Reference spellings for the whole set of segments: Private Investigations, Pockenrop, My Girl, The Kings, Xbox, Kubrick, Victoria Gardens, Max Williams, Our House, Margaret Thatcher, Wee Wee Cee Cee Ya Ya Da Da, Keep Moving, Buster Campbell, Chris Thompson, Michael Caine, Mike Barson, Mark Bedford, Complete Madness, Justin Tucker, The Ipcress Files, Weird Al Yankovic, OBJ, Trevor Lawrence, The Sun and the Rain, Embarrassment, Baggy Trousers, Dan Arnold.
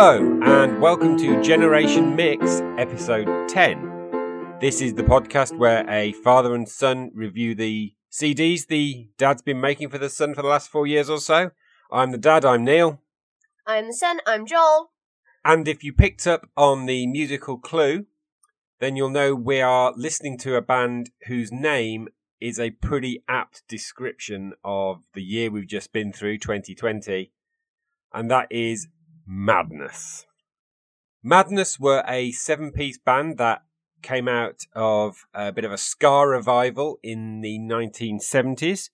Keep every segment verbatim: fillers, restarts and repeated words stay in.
Hello, and welcome to Generation Mix, episode ten. This is the podcast where a father and son review the C Ds the dad's been making for the son for the last four years or so. I'm the dad, I'm Neil. I'm the son, I'm Joel. And if you picked up on the musical clue, then you'll know we are listening to a band whose name is a pretty apt description of the year we've just been through, twenty twenty, and that is Madness. Madness were a seven-piece band that came out of a bit of a ska revival in the nineteen seventies.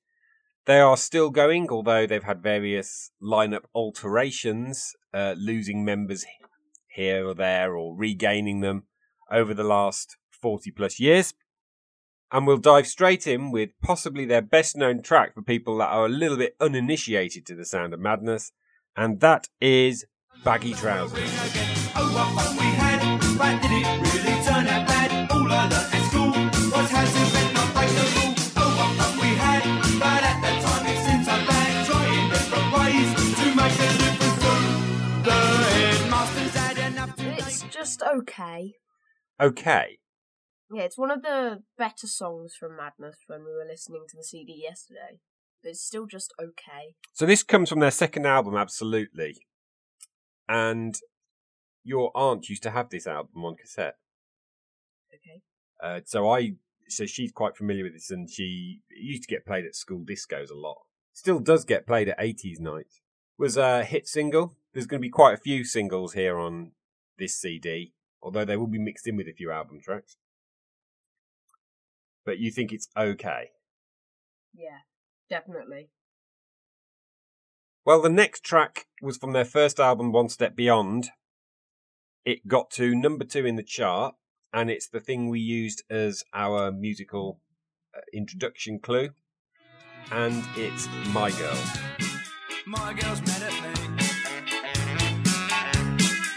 They are still going, although they've had various lineup alterations, uh, losing members here or there or regaining them over the last forty plus years. And we'll dive straight in with possibly their best-known track for people that are a little bit uninitiated to the sound of Madness, and that is Baggy Trousers. Oh, what fun we had, but did it really turn out bad? All I learned at school was how to bet, not break the rule. Oh, what fun we had, but at that time it seemed so bad. Trying different ways to make the difference through. The headmaster's had enough to It's make... just okay. Okay. Yeah, it's one of the better songs from Madness when we were listening to the C D yesterday. But it's still just okay. So this comes from their second album, Absolutely. And your aunt used to have this album on cassette. Okay. Uh, so I, so she's quite familiar with this, and she it used to get played at school discos a lot. Still does get played at eighties nights. Was a hit single. There's going to be quite a few singles here on this C D, although they will be mixed in with a few album tracks. But you think it's okay? Yeah, definitely. Well, the next track was from their first album, One Step Beyond. It got to number two in the chart, and it's the thing we used as our musical uh, introduction clue, and it's My Girl. My girl's mad at me.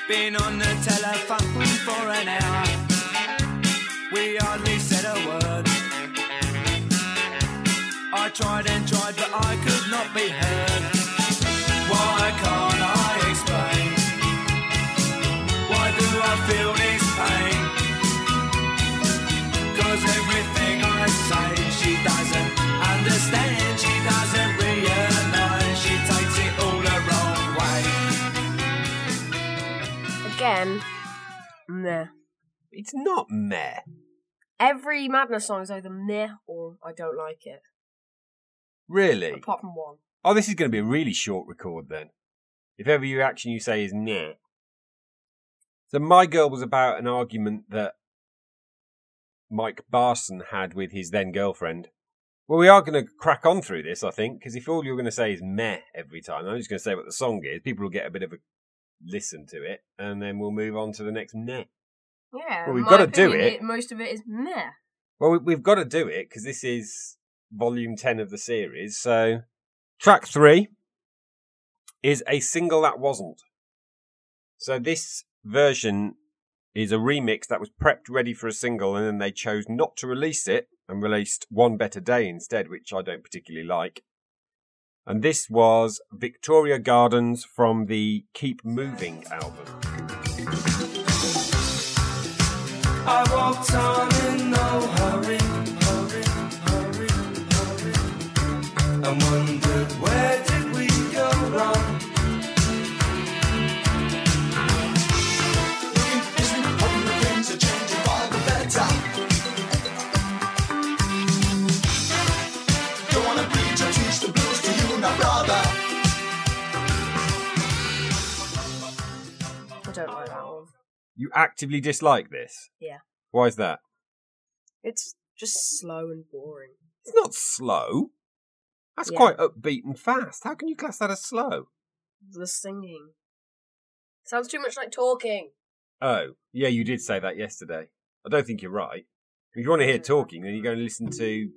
Been on the telephone for an hour. We hardly said a word. I tried and tried, but I could not be heard. Why can't I explain? Why do I feel this pain? 'Cause everything I say, she doesn't understand. She doesn't realise. She takes it all the wrong way. Again, meh. It's not meh. Every Madness song is either meh or I don't like it. Really? Apart from one. Oh, this is going to be a really short record then. If every reaction you say is nah. So My Girl was about an argument that Mike Barson had with his then girlfriend. Well, we are going to crack on through this, I think, because if all you're going to say is meh every time, I'm just going to say what the song is. People will get a bit of a listen to it, and then we'll move on to the next meh. Yeah. Well, we've got to do it. Most of it is meh. Well, we've got to do it because this is volume ten of the series, so... Track three is a single that wasn't. So this version is a remix that was prepped ready for a single, and then they chose not to release it and released One Better Day instead, which I don't particularly like. And this was Victoria Gardens from the Keep Moving album. I walked on in no hurry, hurry, hurry, hurry, and one day where did we go wrong? Looking isn't the problem, the things are changing by the better. Don't wanna preach, I teach the blues to you, my brother. I don't like that one. You actively dislike this? Yeah. Why is that? It's just slow and boring. It's not slow. That's yeah. Quite upbeat and fast. How can you class that as slow? The singing. Sounds too much like talking. Oh, yeah, you did say that yesterday. I don't think you're right. If you want to hear talking, then you go and listen to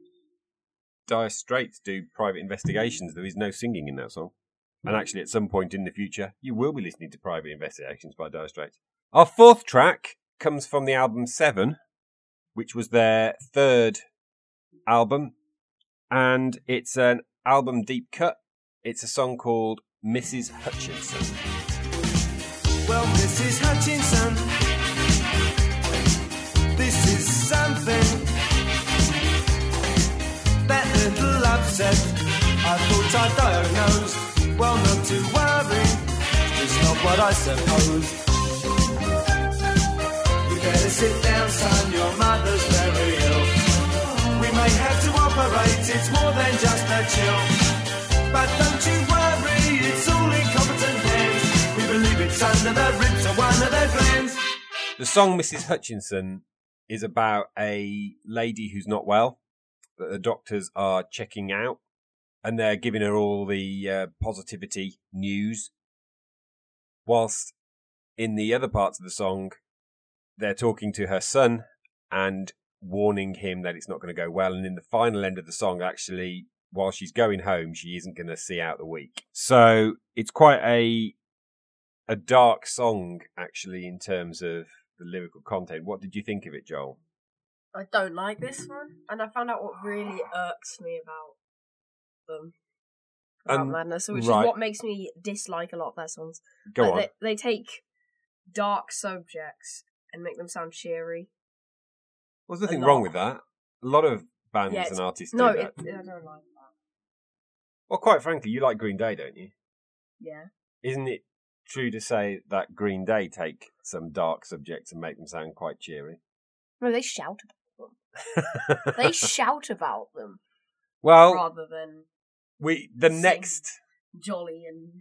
Dire Straits do Private Investigations. There is no singing in that song. And actually, at some point in the future, you will be listening to Private Investigations by Dire Straits. Our fourth track comes from the album Seven, which was their third album. And it's an album deep cut. It's a song called Mrs Hutchinson. Well, Missus Hutchinson, this is something. That little upset I thought I diagnosed. Well, not to worry, it's not what I supposed. You better sit down, son, your mother's very ill. We may have to operate, it's more than just a chill. But don't you worry, it's all incompetent hands. We believe it's under the ribs of one of their glands. The song Missus Hutchinson is about a lady who's not well, that the doctors are checking out, and they're giving her all the uh, positivity news, whilst in the other parts of the song they're talking to her son and warning him that it's not going to go well. And in the final end of the song, actually, while she's going home, she isn't going to see out the week. So it's quite a a dark song, actually, in terms of the lyrical content. What did you think of it, Joel? I don't like this one, and I found out what really irks me about them, about um, Madness, which right. is what makes me dislike a lot of their songs. Go like on. They, they take dark subjects and make them sound cheery. Well, there's nothing wrong with that. A lot of bands yeah, and artists no, do that. No, I don't like that. Well, quite frankly, you like Green Day, don't you? Yeah. Isn't it true to say that Green Day take some dark subjects and make them sound quite cheery? No, they shout about. They shout about them. Well, rather than we the next jolly and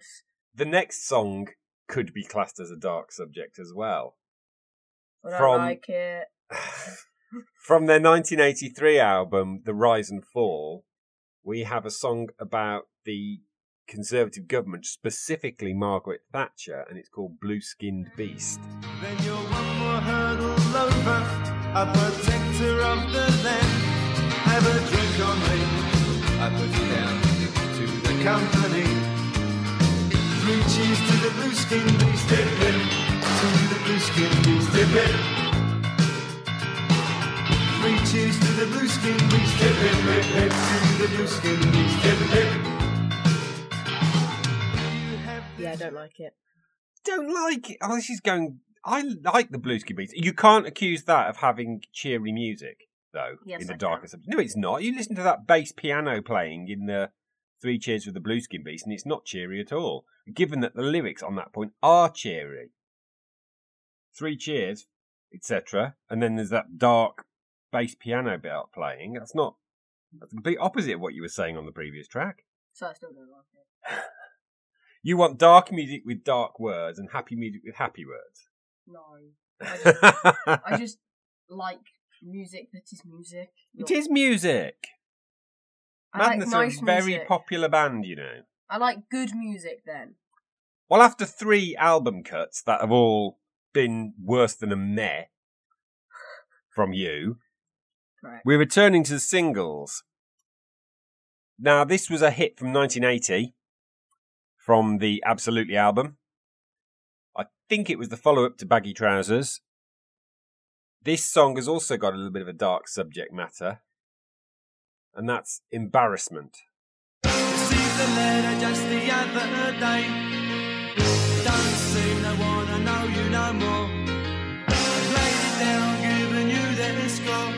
the next song could be classed as a dark subject as well. I don't from, like it. From their nineteen eighty-three album, The Rise and Fall, we have a song about the Conservative government, specifically Margaret Thatcher, and it's called Blue Skinned Beast. Then you're one more hurdle over, a protector of the land. Have a drink on me, I put you down to the company. Three cheese to the blue skin beast, dip it. Two to the blue skin beast, dip it. Three cheese to the blue skin beast, dip it, dip it. Two to the blue skin beast, dip it. Yeah, I don't like it. Don't like it? Oh, this is going... I like the blue skin beast. You can't accuse that of having cheery music. Though yes, in the I darker can. subject, no, it's not. You listen to that bass piano playing in the Three Cheers for the Blue Skin Beast, and it's not cheery at all. Given that the lyrics on that point are cheery, three cheers, et cetera, and then there's that dark bass piano bit playing. That's not. That's the complete opposite of what you were saying on the previous track. So I still don't like it. You want dark music with dark words and happy music with happy words. No, I just, I just like. Music that is music. It is music. Madness are a very popular band, you know. I like good music then. Well, after three album cuts that have all been worse than a meh from you, right. We're returning to the singles. Now, this was a hit from nineteen eighty from the Absolutely album. I think it was the follow-up to Baggy Trousers. This song has also got a little bit of a dark subject matter, and that's Embarrassment. Received the letter just the other day. Don't seem to want to know you no more. I've laid it down, given you their score.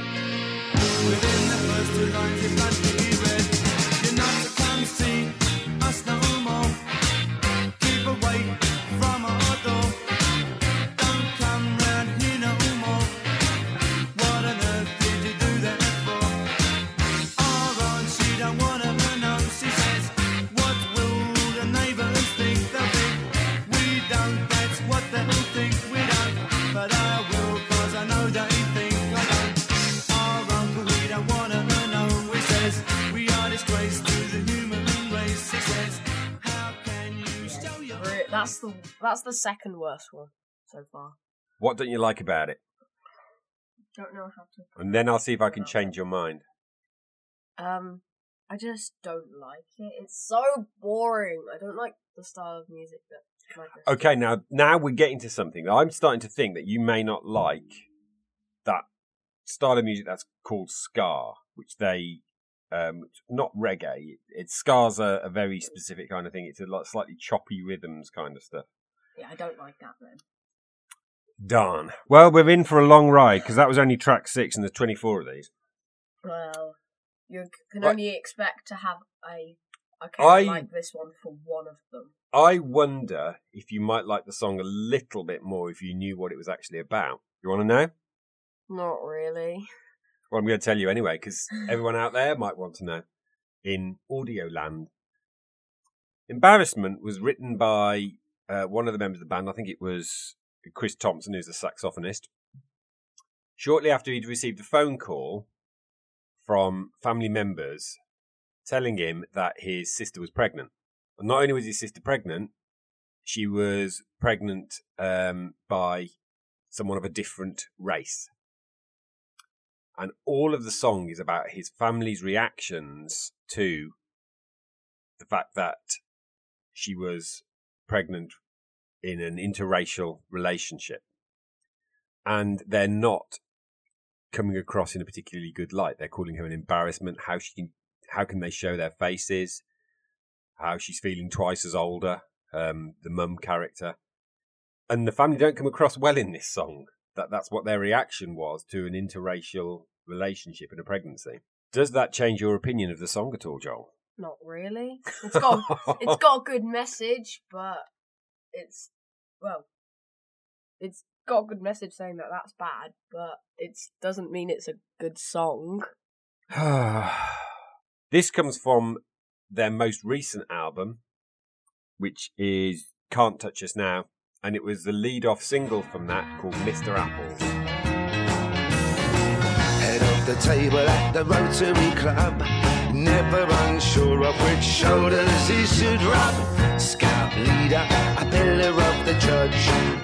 Within the first two lines it must be read. You're not to come see us no more. Keep away from our door. That's the that's the second worst one so far. What don't you like about it? Don't know how to. And then I'll see if I can change your mind. Um, I just don't like it. It's so boring. I don't like the style of music that. Like this. Okay, now now we're getting to something. I'm starting to think that you may not like that style of music that's called ska, which they. Um, not reggae. It's ska's a, a very specific kind of thing. It's a lot, slightly choppy rhythms kind of stuff. Yeah, I don't like that then. Darn. Well, we're in for a long ride, because that was only track six, and there's twenty-four of these. Well, you can only right. expect to have a... I can't like this one for one of them. I wonder if you might like the song a little bit more if you knew what it was actually about. You want to know? Not really. Well, I'm going to tell you anyway, because everyone out there might want to know. In audio land. Embarrassment was written by uh, one of the members of the band. I think it was Chris Thompson, who's the saxophonist. Shortly after he'd received a phone call from family members telling him that his sister was pregnant. And not only was his sister pregnant, she was pregnant um, by someone of a different race. And all of the song is about his family's reactions to the fact that she was pregnant in an interracial relationship. And they're not coming across in a particularly good light. They're calling her an embarrassment, how she can How can they show their faces? How she's feeling twice as older, um, the mum character. And the family don't come across well in this song. That That's what their reaction was to an interracial relationship and a pregnancy. Does that change your opinion of the song at all, Joel? Not really. It's got a, it's got a good message, but it's, well, it's got a good message saying that that's bad, but it doesn't mean it's a good song. This comes from their most recent album, which is Can't Touch Us Now, and it was the lead-off single from that called Mister Apple. Head off the table at the Rotary Club, never unsure of which shoulders he should rub. Scout leader, a pillar of the church,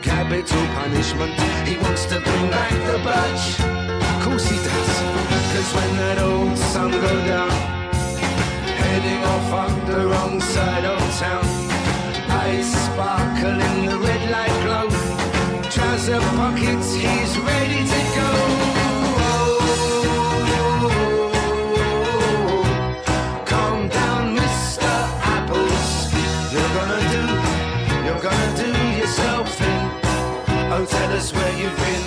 capital punishment, he wants to bring back the budge. Of course he does, because when that old sun go down, heading off on the wrong side of town, eyes sparkle in the red light glow, trouser pockets, he's ready to go. Oh, calm down, Mister Apples, you're gonna do, you're gonna do yourself in. Oh, tell us where you've been.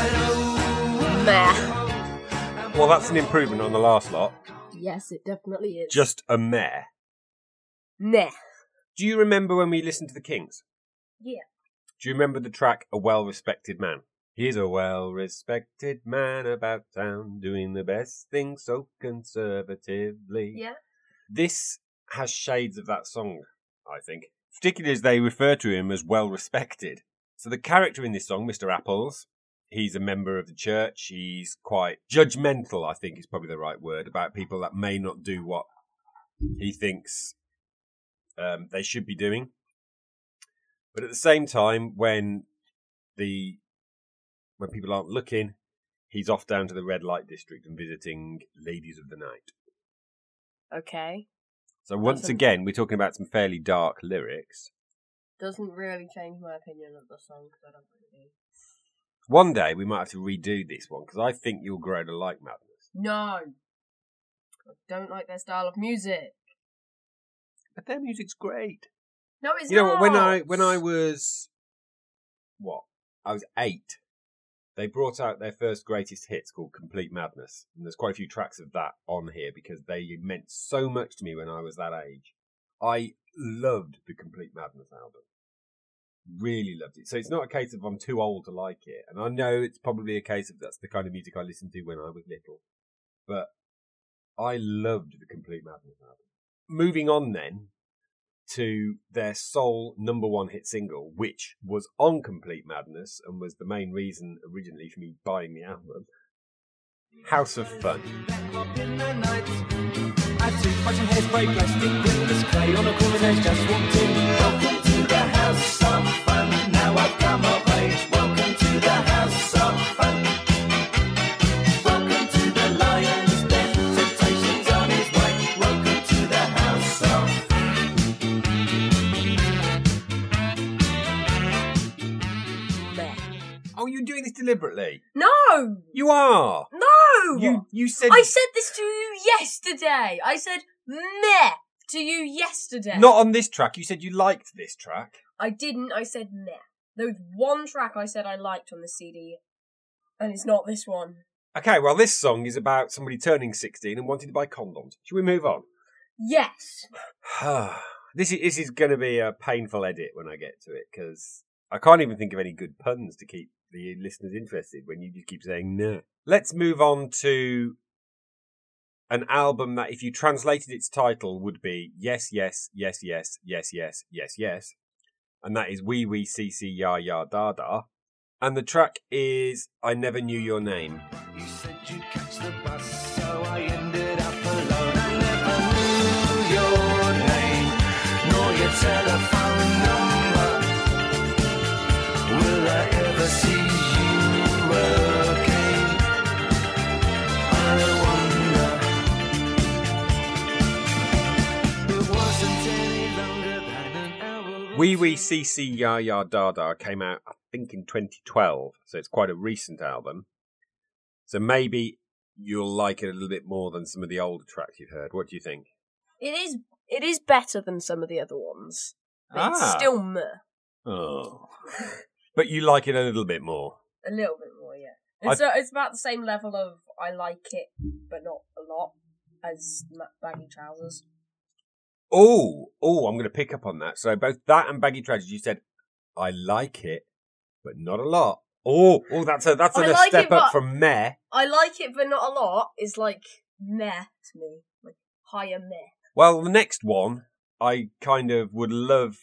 And oh, meh. Well, that's an improvement on the last lot. Yes, it definitely is. Just a meh. Meh. Do you remember when we listened to the Kings? Yeah. Do you remember the track A Well Respected Man? He's a well respected man about town, doing the best thing so conservatively. Yeah. This has shades of that song, I think. Particularly as they refer to him as well respected. So the character in this song, Mister Apples, he's a member of the church. He's quite judgmental, I think is probably the right word, about people that may not do what he thinks um, they should be doing. But at the same time, when the when people aren't looking, he's off down to the red light district and visiting ladies of the night. Okay. So once That's again, a... we're talking about some fairly dark lyrics. Doesn't really change my opinion of the song, because I don't really... One day we might have to redo this one, because I think you'll grow to like Madness. No. I don't like their style of music. But their music's great. No, it's not. You know what, when I, when I was, what, I was eight, they brought out their first greatest hits called Complete Madness. And there's quite a few tracks of that on here, because they meant so much to me when I was that age. I loved the Complete Madness album. Really loved it. So it's not a case of I'm too old to like it. And I know it's probably a case of that's the kind of music I listened to when I was little. But I loved the Complete Madness album. Moving on then to their sole number one hit single, which was on Complete Madness and was the main reason originally for me buying the album, House of Fun. I took my hairspray, plastic windows, clay on a corner, just walked in. Welcome to the House of Fun. Now I've come of age. Welcome to the House of Fun. Welcome to the lion's den. Temptation's on his way. Welcome to the House of Fun. Oh, you're doing this deliberately? No! You are! No! You you said I said this to you yesterday. I said meh to you yesterday. Not on this track. You said you liked this track. I didn't. I said meh. There was one track I said I liked on the C D, and it's not this one. Okay, well, this song is about somebody turning sixteen and wanting to buy condoms. Should we move on? Yes. This is, this is going to be a painful edit when I get to it, because I can't even think of any good puns to keep the listeners interested when you just keep saying no. Nah. Let's move on to an album that, if you translated its title, would be Yes, Yes, Yes, Yes, Yes, Yes, Yes, Yes. And that is Wee Wee Cee Cee Ya Ya Da Da. And the track is I Never Knew Your Name. You said you'd catch the bus, so I ended up alone. I never knew your name, nor your telephone number. Will I ever see you again? I Wee Wee Cee Cee Ya Ya Da Da came out, I think, in twenty twelve, so it's quite a recent album. So maybe you'll like it a little bit more than some of the older tracks you've heard. What do you think? It is it is better than some of the other ones. But ah. It's still meh. Oh. But you like it a little bit more. A little bit more, yeah. It's, I... a, it's about the same level of I like it, but not a lot, as Baggy Trousers. Oh, oh, I'm going to pick up on that. So both that and Baggy Trousers, you said, I like it, but not a lot. Oh, oh, that's a that's a like step it, up from meh. I like it, but not a lot is like meh to me, like higher meh. Well, the next one, I kind of would love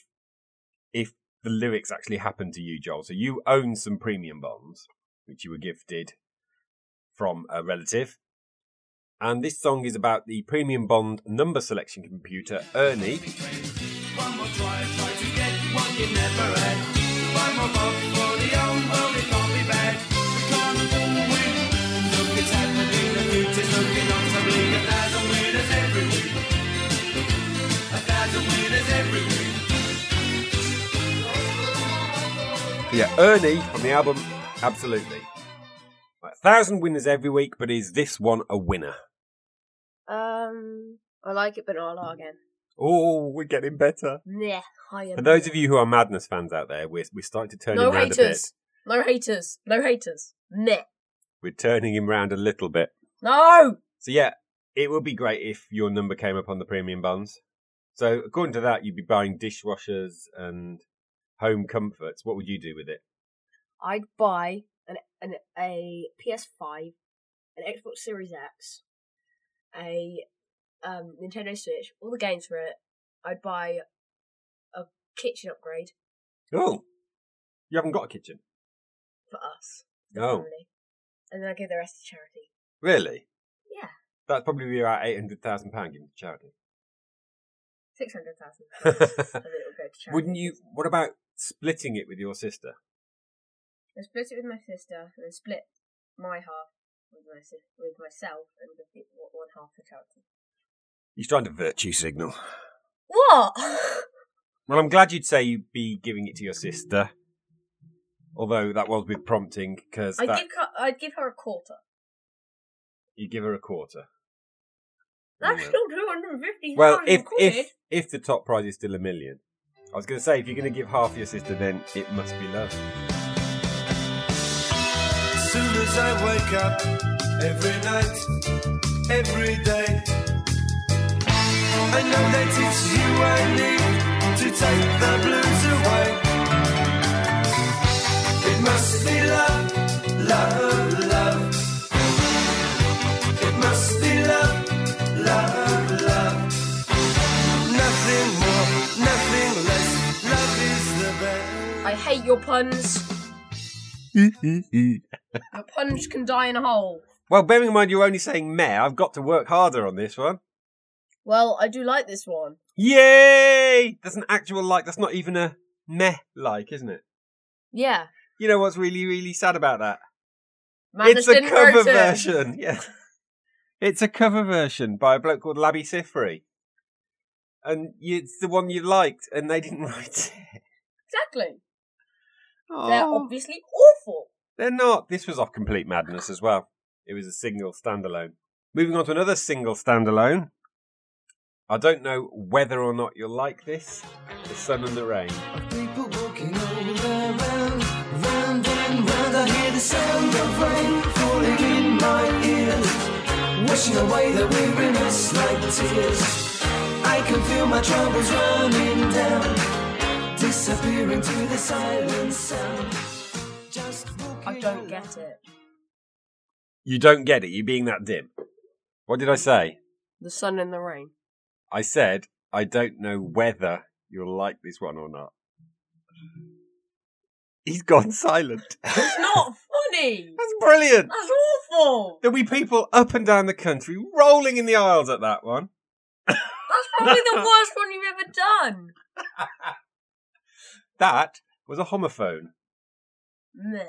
if the lyrics actually happened to you, Joel. So you own some premium bonds, which you were gifted from a relative. And this song is about the premium bond number selection computer, Ernie. One more try, try to get one you never had. One more bob for the old world, it can't be bad. We can't all win. Look, it's happening, the future's looking on to me. A thousand winners every week. A thousand winners every week. Yeah, Ernie from the album, Absolutely. A thousand winners every week, but is this one a winner? Um, I like it, but not a lot again. Oh, we're getting better. Yeah, higher. For those of you who are Madness fans out there, we're we're starting to turn him round a bit. No haters, no haters, meh. We're turning him round a little bit. No. So yeah, it would be great if your number came up on the premium buns. So according to that, you'd be buying dishwashers and home comforts. What would you do with it? I'd buy an an a P S five, an Xbox Series X. A um, Nintendo Switch, all the games for it. I'd buy a kitchen upgrade. Oh, you haven't got a kitchen? For us. No. Family. And then I'd give the rest to charity. Really? Yeah. That'd probably be about eight hundred thousand pounds given to charity. six hundred thousand pounds. And it would go to charity. Wouldn't you, what about splitting it with your sister? I split it with my sister, and I split my half with my sister, with myself, and with one half for charity. He's trying to virtue signal. What? Well, I'm glad you'd say you'd be giving it to your sister, although that was with prompting, because I'd, that... I'd give her a quarter. You'd give her a quarter. That's still two hundred fifty thousand. Well, if if if the top prize is still a million, I was going to say if you're going to give half your sister, then it must be love. As soon as I wake up, every night, every day, I know that it's you I need to take the blues away. It must be love, love, love. It must be love, love, love. Nothing more, nothing less, love is the best. I hate your puns. A punch can die in a hole. Well, bearing in mind you're only saying meh, I've got to work harder on this one. Well, I do like this one. Yay! That's an actual like, that's not even a meh like, isn't it? Yeah. You know what's really, really sad about that? Madness, it's a cover version. It. Yeah. It's a cover version by a bloke called Labby Siffrey. And it's the one you liked, and they didn't write it. Exactly. They're oh. obviously awful. They're not. This was off Complete Madness as well. It was a single standalone. Moving on to another single standalone. I don't know whether or not you'll like this. The Sun and the Rain. Of people walking all around. sound of rain falling in my ears, washing away the weariness like tears. I can feel my troubles running down, disappearing to the silent sound. Just I don't get it. You don't get it? You being that dim? What did I say? The Sun and the Rain. I said, I don't know whether you'll like this one or not. He's gone silent. It's not funny. That's brilliant. That's awful. There'll be people up and down the country rolling in the aisles at that one. That's probably the worst one you've ever done. That was a homophone. Meh.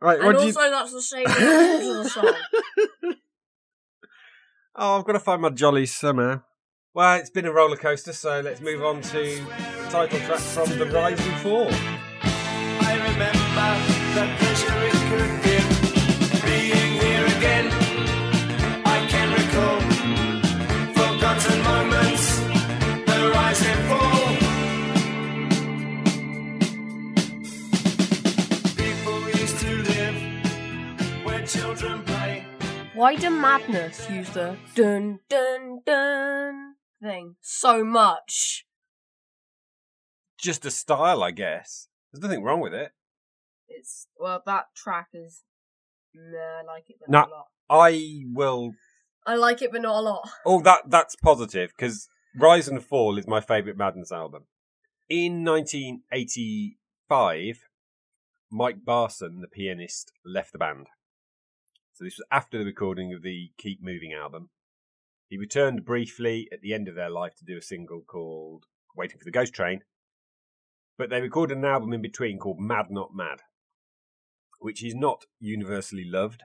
Right, and also you... that's the same as the song. Oh, I've got to find my jollies somehow. Well, it's been a roller coaster, so let's move on to the title track from The Rise and Fall. I remember the pleasure it could give, being here again. I can recall forgotten moments, the rise and fall. People used to live where children play. Why do Madness use the dun dun dun thing so much? Just a style, I guess. There's nothing wrong with it. It's well, that track is. Nah, I like it, but not nah, a lot. I will. I like it, but not a lot. Oh, that that's positive because Rise and Fall is my favourite Madness album. In nineteen eighty-five, Mike Barson, the pianist, left the band. So this was after the recording of the Keep Moving album. He returned briefly at the end of their life to do a single called Waiting for the Ghost Train. But they recorded an album in between called Mad Not Mad, which is not universally loved.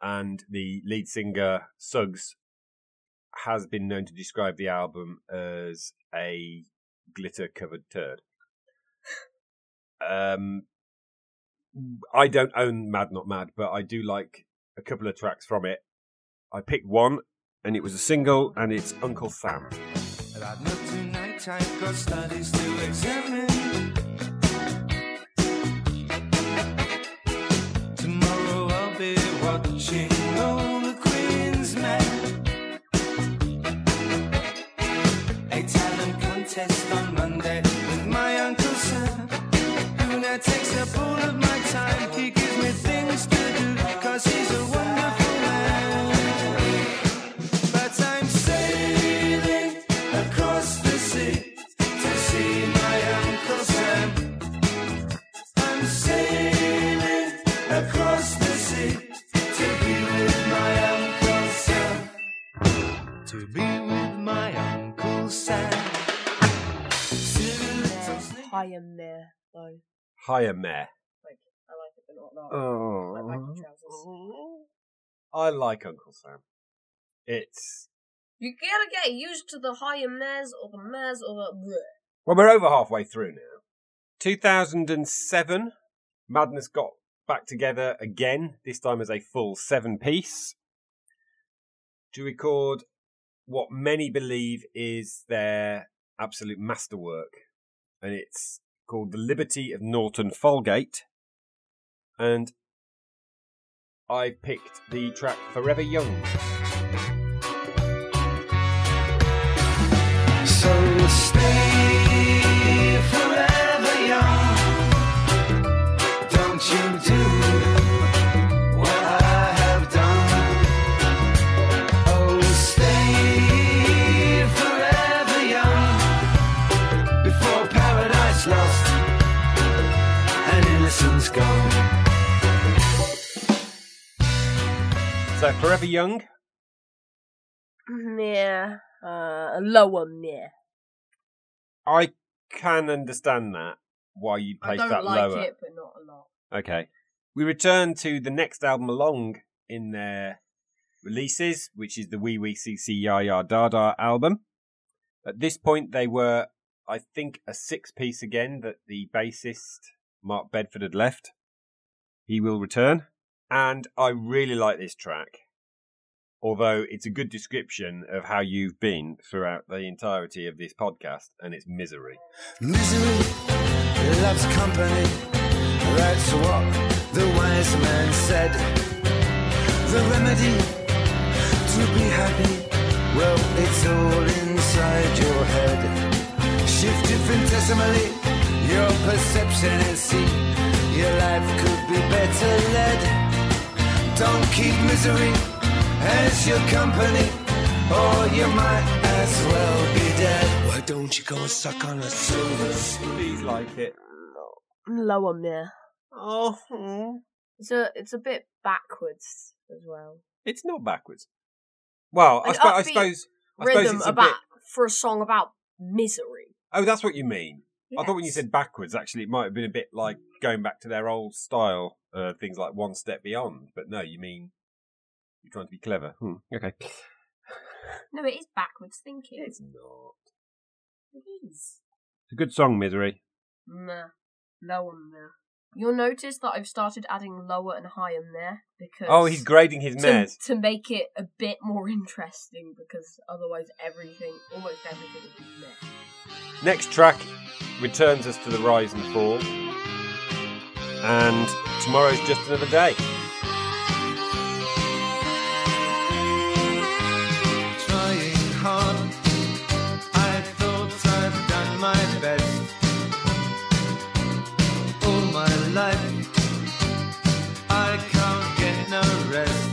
And the lead singer, Suggs, has been known to describe the album as a glitter-covered turd. Um... I don't own Mad Not Mad, but I do like a couple of tracks from it. I picked one, and it was a single, and it's Uncle Sam. But I'd not do nighttime, got studies to examine. Tomorrow I'll be watching all the Queen's Men. A talent contest on Monday with my Uncle Sam. Una takes up all of my time, he gives me things to do, cause he's a wonderful man. But I'm sailing across the sea to see my Uncle Sam. I'm sailing across the sea to be with my Uncle Sam. To be with my Uncle Sam. I am there, though. Higher meh. Like, I like it, but not that. Oh. I like Baggy Trousers. I like Uncle Sam. It's... You gotta get used to the higher mehs or the mehs or the... Bleh. Well, we're over halfway through now. two thousand seven, Madness got back together again, this time as a full seven-piece, to record what many believe is their absolute masterwork. And it's... called The Liberty of Norton Folgate, and I picked the track Forever Young. So stay forever young, don't you do what I have done. Oh, stay forever young, before paradise lost. So, Forever Young? Meh. Uh, lower meh. I can understand that, why you place that lower. I don't like it, but not a lot. Okay. We return to the next album along in their releases, which is the Wee Wee Cee Cee Ya Ya Da Da album. At this point, they were, I think, a six-piece again that the bassist... Mark Bedford had left. He will return. And I really like this track. Although it's a good description of how you've been throughout the entirety of this podcast, and it's Misery. Misery loves company, That's what the wise man said. The remedy to be happy, well, it's all inside your head. Shift infinitesimally your perception and see your life could be better led. Don't keep misery as your company, or you might as well be dead. Why don't you go and suck on a silver spoon? Like it low on there. Oh, it's a it's a bit backwards as well. It's not backwards. Well, I, sp- I suppose I rhythm suppose it's a about, bit for a song about misery. Oh, that's what you mean. Yes. I thought when you said backwards, actually, it might have been a bit like going back to their old style, uh, things like One Step Beyond. But no, you mean you're trying to be clever. Hmm. Okay. No, it is backwards thinking. It's not. It is. It's a good song, Misery. Nah, low on there. You'll notice that I've started adding lower and higher there because oh, he's grading his mares to, to make it a bit more interesting because otherwise everything, almost everything, would be meh. Next track returns us to The Rise and Fall, and Tomorrow's Just Another Day. Trying hard, I thought I'd done my best. Life, I can't get no rest.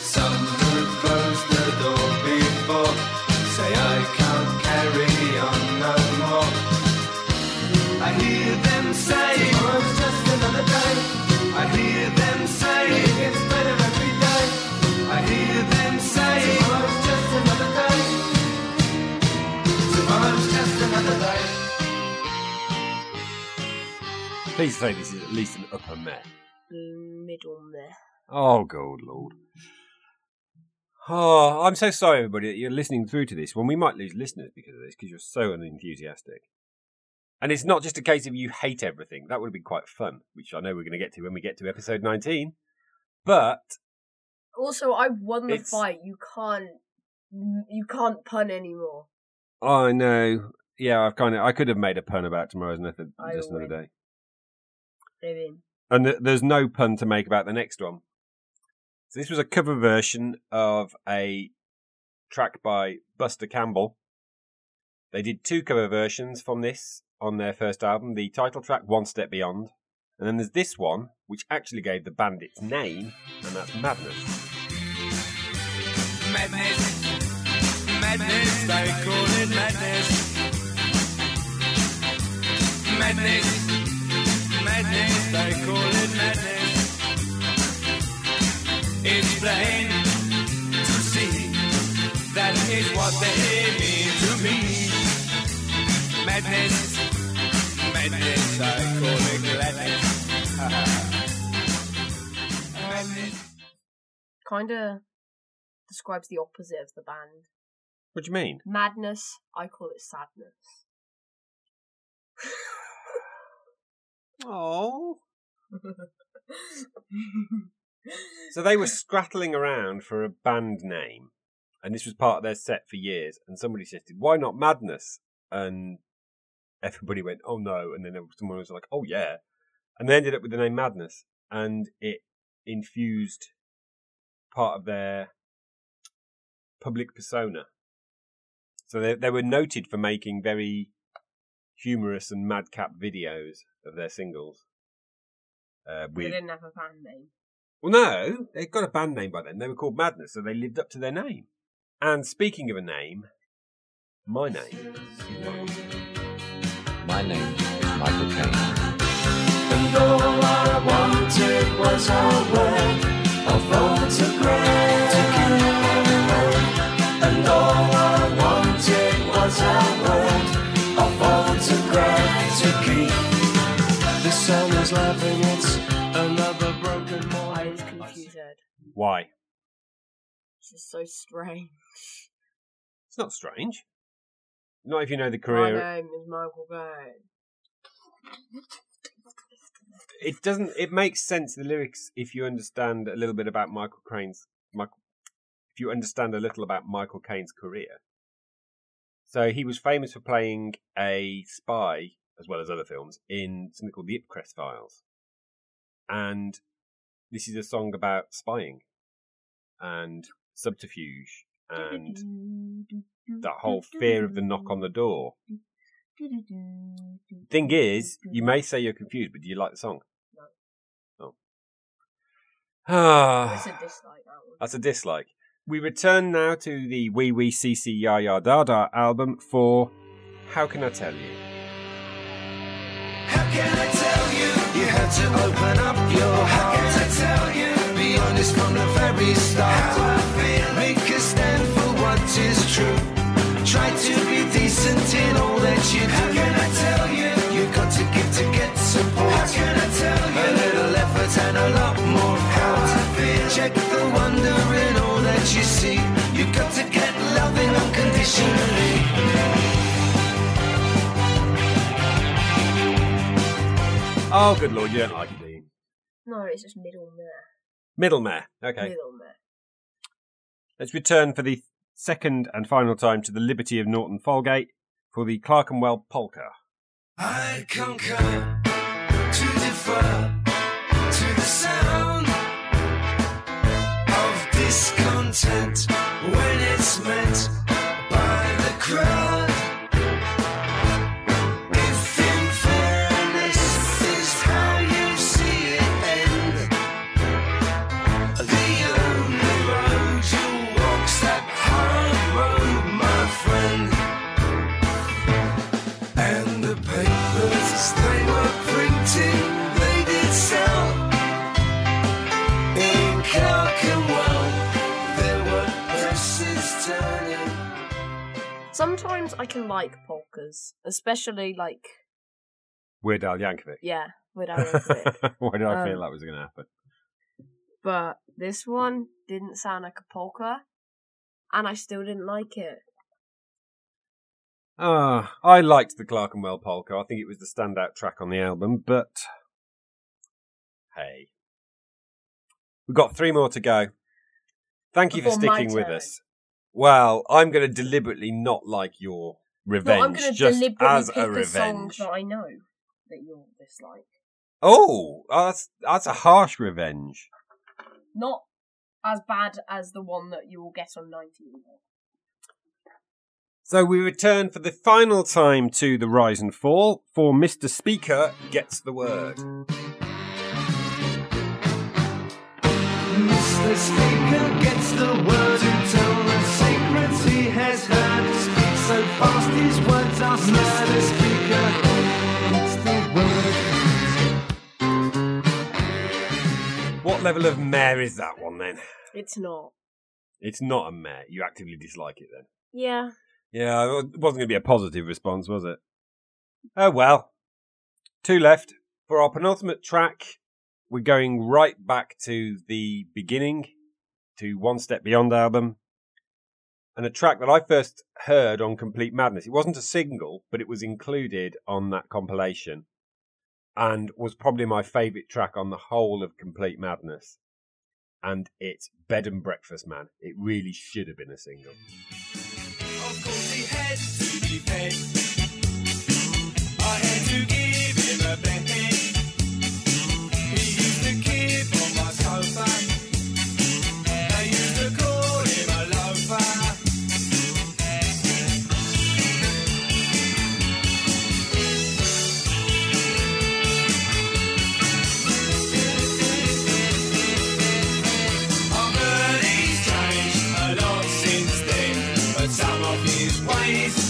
Some who closed the door before say I can't carry on no more. I hear them say tomorrow's just another day. I hear them say it gets better every day. I hear them say tomorrow's just another day. Tomorrow's just another day. Please say this is at least an upper meh. Middle meh. Oh, good Lord. Oh, I'm so sorry, everybody, that you're listening through to this when we might lose listeners because of this, because you're so unenthusiastic. And it's not just a case of you hate everything. That would have been quite fun, which I know we're going to get to when we get to episode nineteen. But... Also, I won the it's... fight. You can't... You can't pun anymore. I know. Yeah, I've kind of... I could have made a pun about Tomorrow's Method Just Another Day. Living. And th- there's no pun to make about the next one. So this was a cover version of a track by Buster Campbell. They did two cover versions from this on their first album, the title track One Step Beyond, and then there's this one, which actually gave the band its name, and that's Madness. Madness, madness, they call it madness. Madness. Madness, they call it madness. It's plain to see that is what they mean to me. Madness, madness, I call it gladness. Madness. Kinda describes the opposite of the band. What do you mean? Madness, I call it sadness. Oh. So they were scrattling around for a band name, and this was part of their set for years, and somebody suggested, why not Madness? And everybody went, oh no, and then someone was like, oh yeah. And they ended up with the name Madness, and it infused part of their public persona. So they, they were noted for making very humorous and madcap videos of their singles. Uh, with... They didn't have a band name. Well, no, they got a band name by then. They were called Madness, so they lived up to their name. And speaking of a name, my name. My name is Michael Caine. And all I wanted was a word, a photograph to give. And all I wanted was a word. A photograph to keep. The sun is laughing, it's another broken morning. I was confused. Why? This is so strange. It's not strange. Not if you know the career. My name is Michael Caine. It doesn't. It makes sense, the lyrics, if you understand a little bit about Michael Caine's. Michael, if you understand a little about Michael Caine's career. So he was famous for playing a spy as well as other films, in something called the Ipcress Files. And this is a song about spying and subterfuge and that whole fear of the knock on the door. Thing is, you may say you're confused, but do you like the song? No. Oh. That's a dislike, that one. That's a dislike. We return now to the Wee Wee Cee Cee Ya Ya Da Da album for How Can I Tell You? How can I tell you? You had to open up your heart. How can I tell you? Be honest from the very start. How I feel. Make a stand for what is true. Try to be decent in all that you do. How can I tell you? You've got to give to get support. How can I tell you? A little effort and a lot more power. How to feel. Check the wonder in all that you see. You've got to get loving unconditionally. Oh, good lord, you don't like it, do you? No, it's just middle-mare. Middle-mare, okay. Middle-mare. Let's return for the second and final time to the Liberty of Norton Folgate for the Clerkenwell Polka. I concur to defer to the sound of discontent when it's meant by the crowd. If in fairness is how you see it end, the they did sell in Clerkenwell. There were presses turning. Sometimes I can like polkas, especially like Weird Al Yankovic. Yeah, Weird Al Yankovic. Why did I um, feel that was going to happen? But this one didn't sound like a polka, and I still didn't like it. Ah, I liked the Clerkenwell Polka. I think it was the standout track on the album, but hey. We've got three more to go. Thank you Before for sticking with us. Well, I'm going to deliberately not like your revenge, no, I'm gonna just deliberately as pick a revenge. A song that I know that you'll dislike. Oh, that's, that's a harsh revenge. Not as bad as the one that you will get on nineteen. So we return for the final time to The Rise and Fall, for Mister Speaker Gets the Word. Mister Speaker gets the word until the secrets he has heard. Speaks so fast his words are slurred. Mister Speaker gets the word. What level of mare is that one then? It's not. It's not a mare. You actively dislike it then? Yeah. Yeah, it wasn't going to be a positive response, was it? Oh well. Two left. For our penultimate track, we're going right back to the beginning, to One Step Beyond album, and a track that I first heard on Complete Madness. It wasn't a single, but it was included on that compilation, and was probably my favourite track on the whole of Complete Madness. And it's Bed and Breakfast Man. It really should have been a single. Of course he had to be fed. I had to give him a blanket. He used to keep on my sofa. They used to call him a loafer.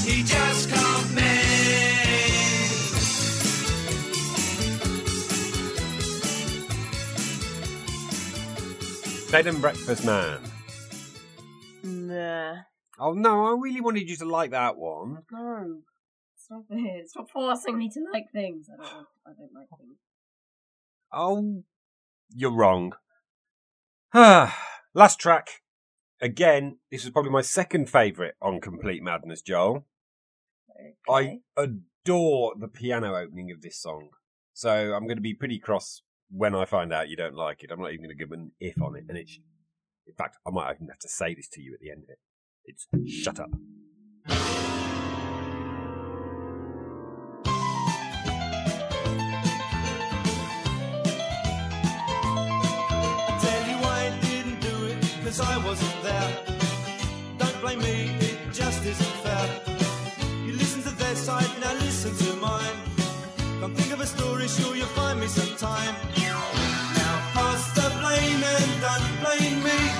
He just can't mend. Bed and Breakfast Man. Nah. Oh no, I really wanted you to like that one. No. Stop it. Stop forcing me to like things. I don't, I don't like things. Oh, you're wrong. Last track. Again, this was probably my second favourite on Complete Madness, Joel. Okay. I adore the piano opening of this song. So I'm going to be pretty cross when I find out you don't like it. I'm not even going to give an if on it. And it's, in fact, I might even have to say this to you at the end of it. It's Shut Up. since I wasn't there. Don't blame me, it just isn't fair. You listen to their side, now listen to mine. Come think of a story, sure you'll find me sometime. Now pass the blame and don't blame me.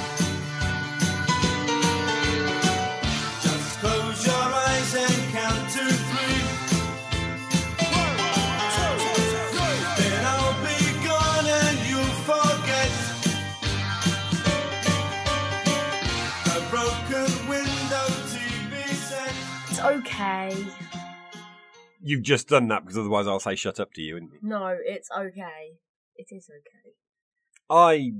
Just close your eyes and count to three. Okay. You've just done that because otherwise I'll say shut up to you, isn't it? No, it's okay. It is okay. I,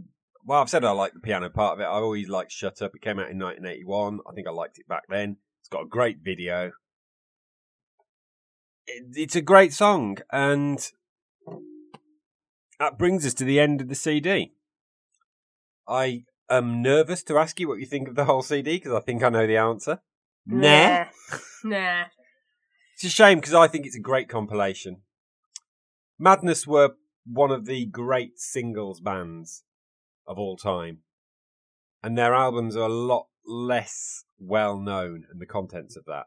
well, I've said I like the piano part of it. I always liked Shut Up. It came out in nineteen eighty-one. I think I liked it back then. It's got a great video. It, it's a great song, and that brings us to the end of the C D. I am nervous to ask you what you think of the whole C D because I think I know the answer. Nah. Nah. It's a shame because I think it's a great compilation. Madness were one of the great singles bands of all time. And their albums are a lot less well known and the contents of that.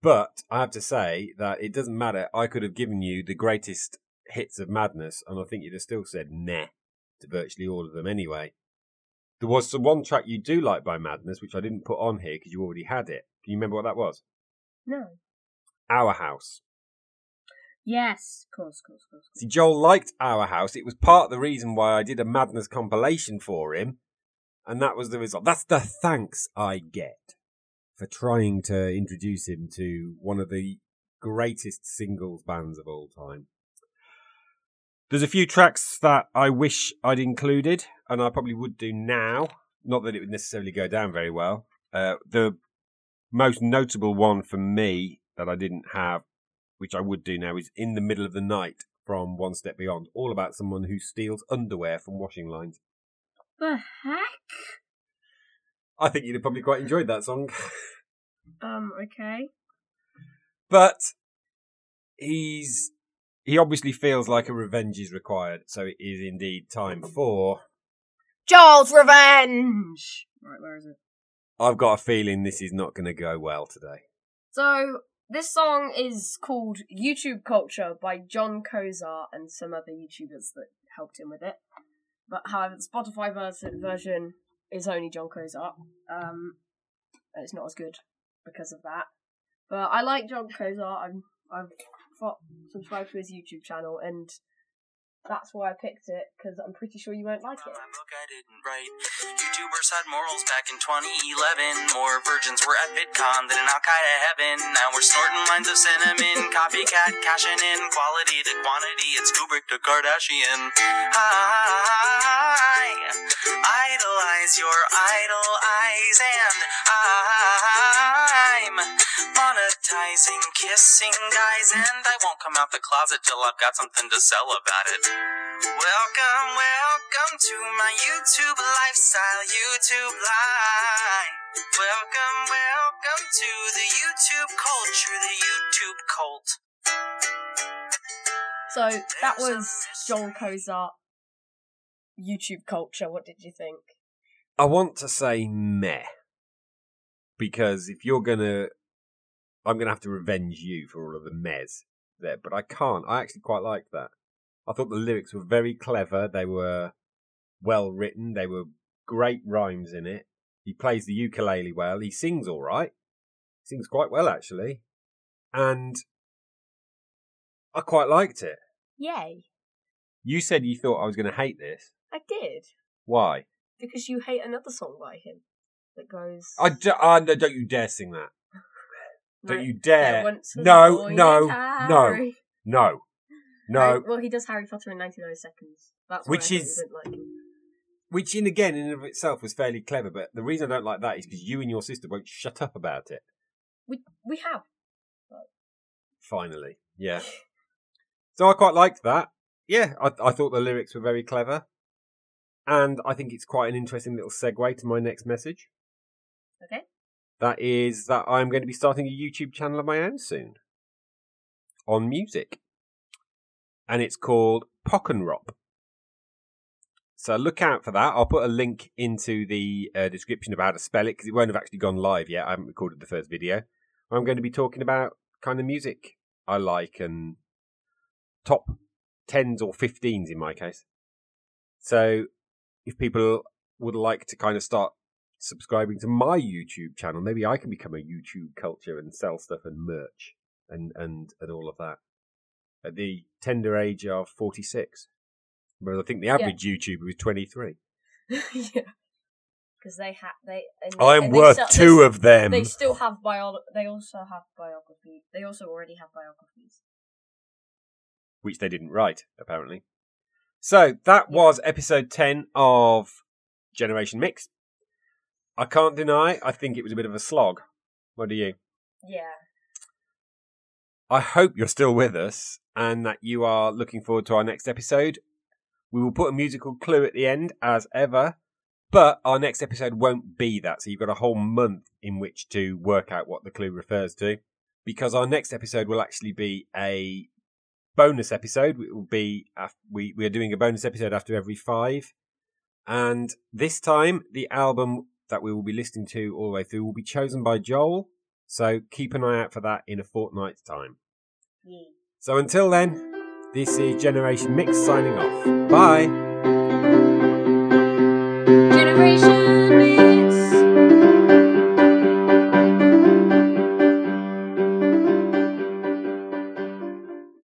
But I have to say that it doesn't matter. I could have given you the greatest hits of Madness and I think you'd have still said nah to virtually all of them anyway. There was some one track you do like by Madness, which I didn't put on here because you already had it. Can you remember what that was? No. Our House. Yes, of course, of course, of course. See, Joel liked Our House. It was part of the reason why I did a Madness compilation for him. And that was the result. That's the thanks I get for trying to introduce him to one of the greatest singles bands of all time. There's a few tracks that I wish I'd included, and I probably would do now. Not that it would necessarily go down very well. Uh, the most notable one for me that I didn't have, which I would do now, is In the Middle of the Night from One Step Beyond, all about someone who steals underwear from washing lines. The heck? I think you'd have probably quite enjoyed that song. um, okay. But he's... He obviously feels like a revenge is required, so it is indeed time for... Joel's Revenge! Right, where is it? I've got a feeling this is not going to go well today. So, this song is called YouTube Culture by John Kozar and some other YouTubers that helped him with it. But, however, the Spotify version is only John Kozar. Um, and it's not as good because of that. But I like John Kozar. I'm... I've... subscribe to his YouTube channel, and that's why I picked it, because I'm pretty sure you won't like it. Look, I didn't write. YouTubers had morals back in twenty eleven. More virgins were at VidCon than in Al-Qaeda heaven. Now we're snorting lines of cinnamon, copycat, cashing in, quality to quantity, it's Kubrick to Kardashian. Hi, idolize your idol eyes, and I'm monetizing kissing guys, and I won't come out the closet till I've got something to sell about it. Welcome, welcome to my YouTube lifestyle, YouTube live. Welcome, welcome to the YouTube culture, the YouTube cult. So, that was John Kozar, YouTube culture. What did you think? I want to say meh. Because if you're going to... I'm going to have to revenge you for all of the mehs there. But I can't. I actually quite like that. I thought the lyrics were very clever. They were well written. They were great rhymes in it. He plays the ukulele well. He sings all right. He sings quite well, actually. And I quite liked it. Yay. You said you thought I was going to hate this. I did. Why? Because you hate another song by him that goes... I do, uh, no, don't you dare sing that. Don't no, you dare. No, no, no, no, no. Well, he does Harry Potter in ninety-nine seconds. That's why I didn't like him. Which, in again, in and of itself was fairly clever, but the reason I don't like that is because you and your sister won't shut up about it. We we have. Finally, yeah. So I quite liked that. Yeah, I, I thought the lyrics were very clever. And I think it's quite an interesting little segue to my next message. Okay. That is that I'm going to be starting a YouTube channel of my own soon on music. And it's called Pockenrop. So look out for that. I'll put a link into the uh, description about how to spell it, because it won't have actually gone live yet. I haven't recorded the first video. I'm going to be talking about kind of music I like and top tens or fifteens in my case. So if people would like to kind of start subscribing to my YouTube channel, maybe I can become a YouTube Culture and sell stuff and merch and, and, and all of that at the tender age of forty-six. Whereas I think the average yeah. YouTuber is twenty-three. Yeah. Because they have... They, they, I'm and worth they still, two they, of them. They still have bio... They also have biographies. They also already have biographies. Which they didn't write, apparently. So, that yeah. was episode ten of Generation Mix. I can't deny, I think it was a bit of a slog. What do you? Yeah. I hope you're still with us and that you are looking forward to our next episode. We will put a musical clue at the end, as ever, but our next episode won't be that. So you've got a whole month in which to work out what the clue refers to, because our next episode will actually be a bonus episode. It will be we we are doing a bonus episode after every five, and this time the album that we will be listening to all the way through will be chosen by Joel. So keep an eye out for that in a fortnight's time. Yeah. So until then. This is Generation Mix signing off. Bye!